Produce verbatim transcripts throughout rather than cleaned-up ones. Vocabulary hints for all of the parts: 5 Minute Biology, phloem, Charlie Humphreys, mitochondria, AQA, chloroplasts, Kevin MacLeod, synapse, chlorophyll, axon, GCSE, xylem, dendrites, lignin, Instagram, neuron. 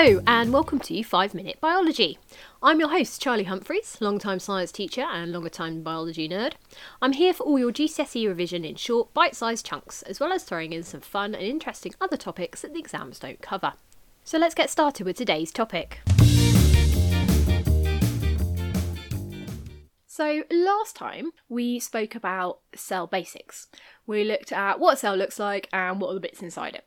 Hello and welcome to five minute Biology. I'm your host Charlie Humphreys, long-time science teacher and longer-time biology nerd. I'm here for all your G C S E revision in short, bite-sized chunks, as well as throwing in some fun and interesting other topics that the exams don't cover. So let's get started with today's topic. So last time we spoke about cell basics. We looked at what a cell looks like and what are the bits inside it.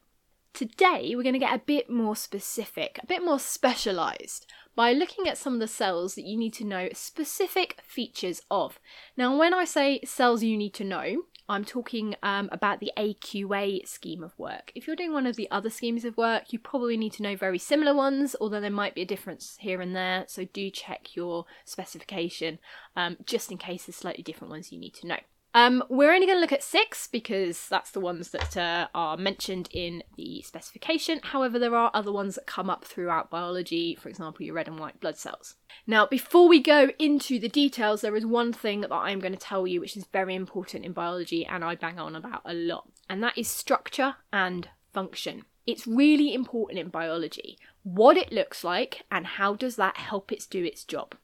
Today we're going to get a bit more specific, a bit more specialised by looking at some of the cells that you need to know specific features of. Now when I say cells you need to know, I'm talking um, about the A Q A scheme of work. If you're doing one of the other schemes of work, you probably need to know very similar ones, although there might be a difference here and there, so do check your specification um, just in case there's slightly different ones you need to know. Um, we're only going to look at six because that's the ones that uh, are mentioned in the specification. However, there are other ones that come up throughout biology, for example, your red and white blood cells. Now, before we go into the details, there is one thing that I'm going to tell you which is very important in biology and I bang on about a lot, and that is structure and function. It's really important in biology, what it looks like and how does that help it do its job.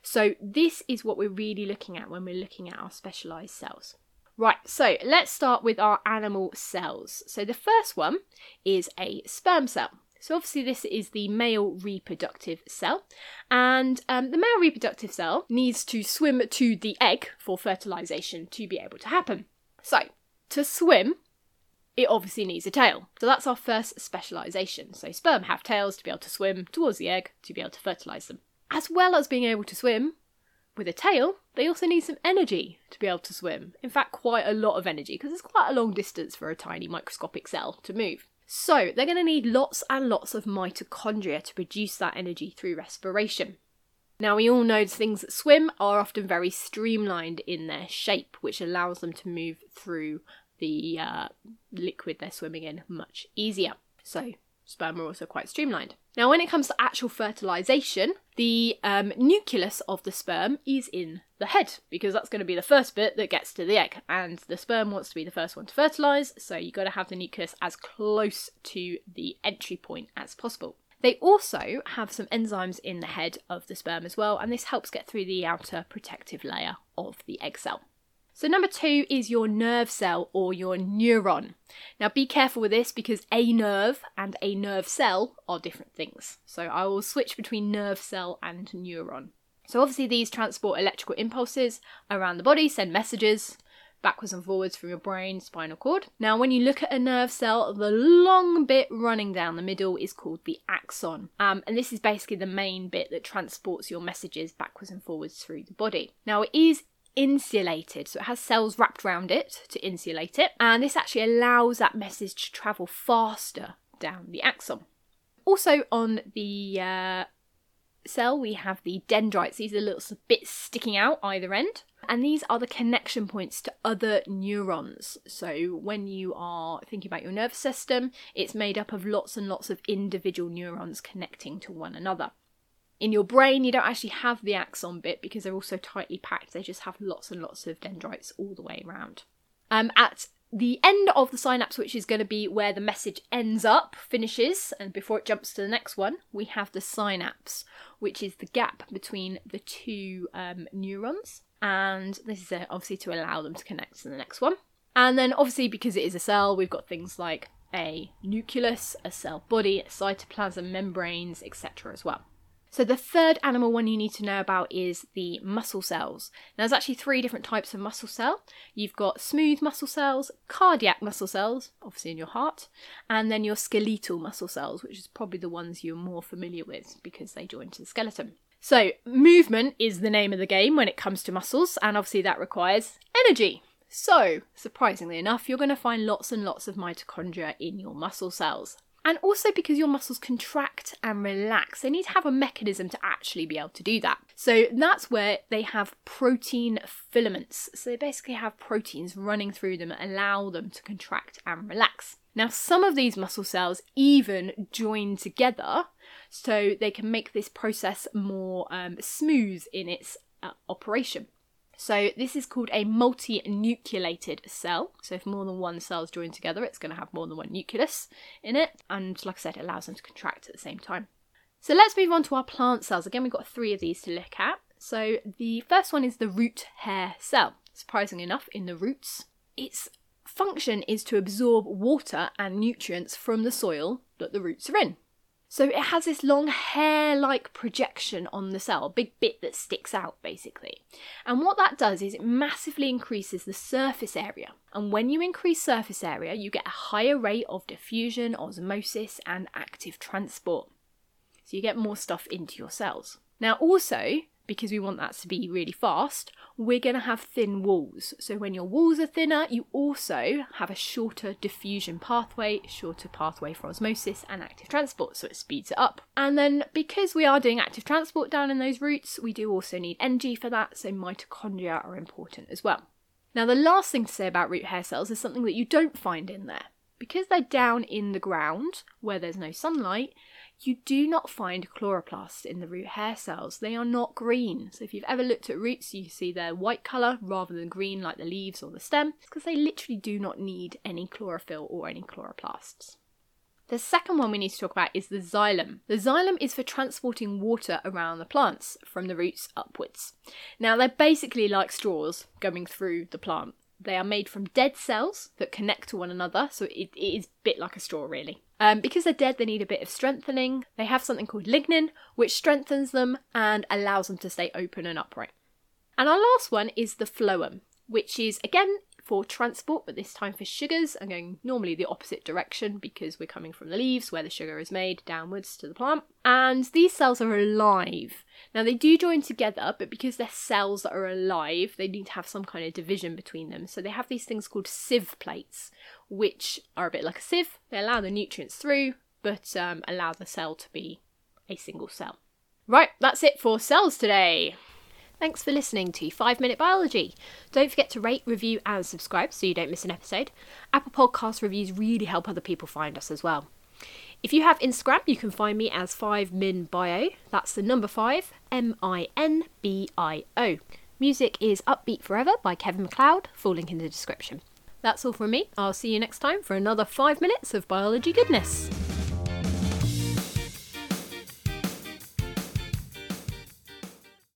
So this is what we're really looking at when we're looking at our specialised cells. Right, so let's start with our animal cells. So the first one is a sperm cell. So obviously this is the male reproductive cell, and um, the male reproductive cell needs to swim to the egg for fertilisation to be able to happen. So to swim, it obviously needs a tail. So that's our first specialisation. So sperm have tails to be able to swim towards the egg to be able to fertilise them. As well as being able to swim with a tail, they also need some energy to be able to swim. In fact, quite a lot of energy, because it's quite a long distance for a tiny microscopic cell to move. So they're going to need lots and lots of mitochondria to produce that energy through respiration. Now, we all know things that swim are often very streamlined in their shape, which allows them to move through the uh, liquid they're swimming in much easier. So sperm are also quite streamlined. Now, when it comes to actual fertilisation, the um, nucleus of the sperm is in the head, because that's going to be the first bit that gets to the egg, and the sperm wants to be the first one to fertilise, so you've got to have the nucleus as close to the entry point as possible. They also have some enzymes in the head of the sperm as well, and this helps get through the outer protective layer of the egg cell. So number two is your nerve cell or your neuron. Now be careful with this because a nerve and a nerve cell are different things. So I will switch between nerve cell and neuron. So obviously these transport electrical impulses around the body, send messages backwards and forwards from your brain, spinal cord. Now when you look at a nerve cell, the long bit running down the middle is called the axon. Um, and this is basically the main bit that transports your messages backwards and forwards through the body. Now it is insulated, so it has cells wrapped around it to insulate it, and this actually allows that message to travel faster down the axon. Also on the uh, cell we have the dendrites. These are little bits sticking out either end, and these are the connection points to other neurons. So when you are thinking about your nervous system, it's made up of lots and lots of individual neurons connecting to one another. In your brain, you don't actually have the axon bit because they're all so tightly packed. They just have lots and lots of dendrites all the way around. Um, at the end of the synapse, which is going to be where the message ends up, finishes, and before it jumps to the next one, we have the synapse, which is the gap between the two um, neurons. And this is uh, obviously to allow them to connect to the next one. And then obviously, because it is a cell, we've got things like a nucleus, a cell body, cytoplasm, membranes, et cetera as well. So the third animal one you need to know about is the muscle cells. Now there's actually three different types of muscle cell. You've got smooth muscle cells, cardiac muscle cells, obviously in your heart, and then your skeletal muscle cells, which is probably the ones you're more familiar with because they join to the skeleton. So movement is the name of the game when it comes to muscles, and obviously that requires energy. So surprisingly enough, you're going to find lots and lots of mitochondria in your muscle cells. And also because your muscles contract and relax, they need to have a mechanism to actually be able to do that. So that's where they have protein filaments. So they basically have proteins running through them that allow them to contract and relax. Now some of these muscle cells even join together so they can make this process more um, smooth in its uh, operation. So this is called a multinucleated cell. So if more than one cell is joined together, it's going to have more than one nucleus in it. And like I said, it allows them to contract at the same time. So let's move on to our plant cells. Again, we've got three of these to look at. So the first one is the root hair cell. Surprisingly enough, in the roots, its function is to absorb water and nutrients from the soil that the roots are in. So it has this long hair-like projection on the cell, a big bit that sticks out basically. And what that does is it massively increases the surface area. And when you increase surface area, you get a higher rate of diffusion, osmosis, and active transport. So you get more stuff into your cells. Now also, because we want that to be really fast, we're going to have thin walls. So when your walls are thinner, you also have a shorter diffusion pathway, shorter pathway for osmosis and active transport, so it speeds it up. And then because we are doing active transport down in those roots, we do also need energy for that, so mitochondria are important as well. Now the last thing to say about root hair cells is something that you don't find in there. Because they're down in the ground where there's no sunlight, you do not find chloroplasts in the root hair cells. They are not green. So if you've ever looked at roots, you see their white colour rather than green like the leaves or the stem. It's because they literally do not need any chlorophyll or any chloroplasts. The second one we need to talk about is the xylem. The xylem is for transporting water around the plants from the roots upwards. Now they're basically like straws going through the plant. They are made from dead cells that connect to one another, so it, it is a bit like a straw really. Um, because they're dead, they need a bit of strengthening. They have something called lignin, which strengthens them and allows them to stay open and upright. And our last one is the phloem, which is again for transport, but this time for sugars, and going normally the opposite direction because we're coming from the leaves where the sugar is made downwards to the plant. And these cells are alive. Now they do join together, but because they're cells that are alive, they need to have some kind of division between them. So they have these things called sieve plates, which are a bit like a sieve. They allow the nutrients through, but um, allow the cell to be a single cell. Right, that's it for cells today. Thanks for listening to five minute biology. Don't forget to rate, review and subscribe so you don't miss an episode. Apple Podcast reviews really help other people find us as well. If you have Instagram, you can find me as five min bio. That's the number five, M I N B I O. Music is Upbeat Forever by Kevin MacLeod, full link in the description. That's all from me. I'll see you next time for another five minutes of biology goodness.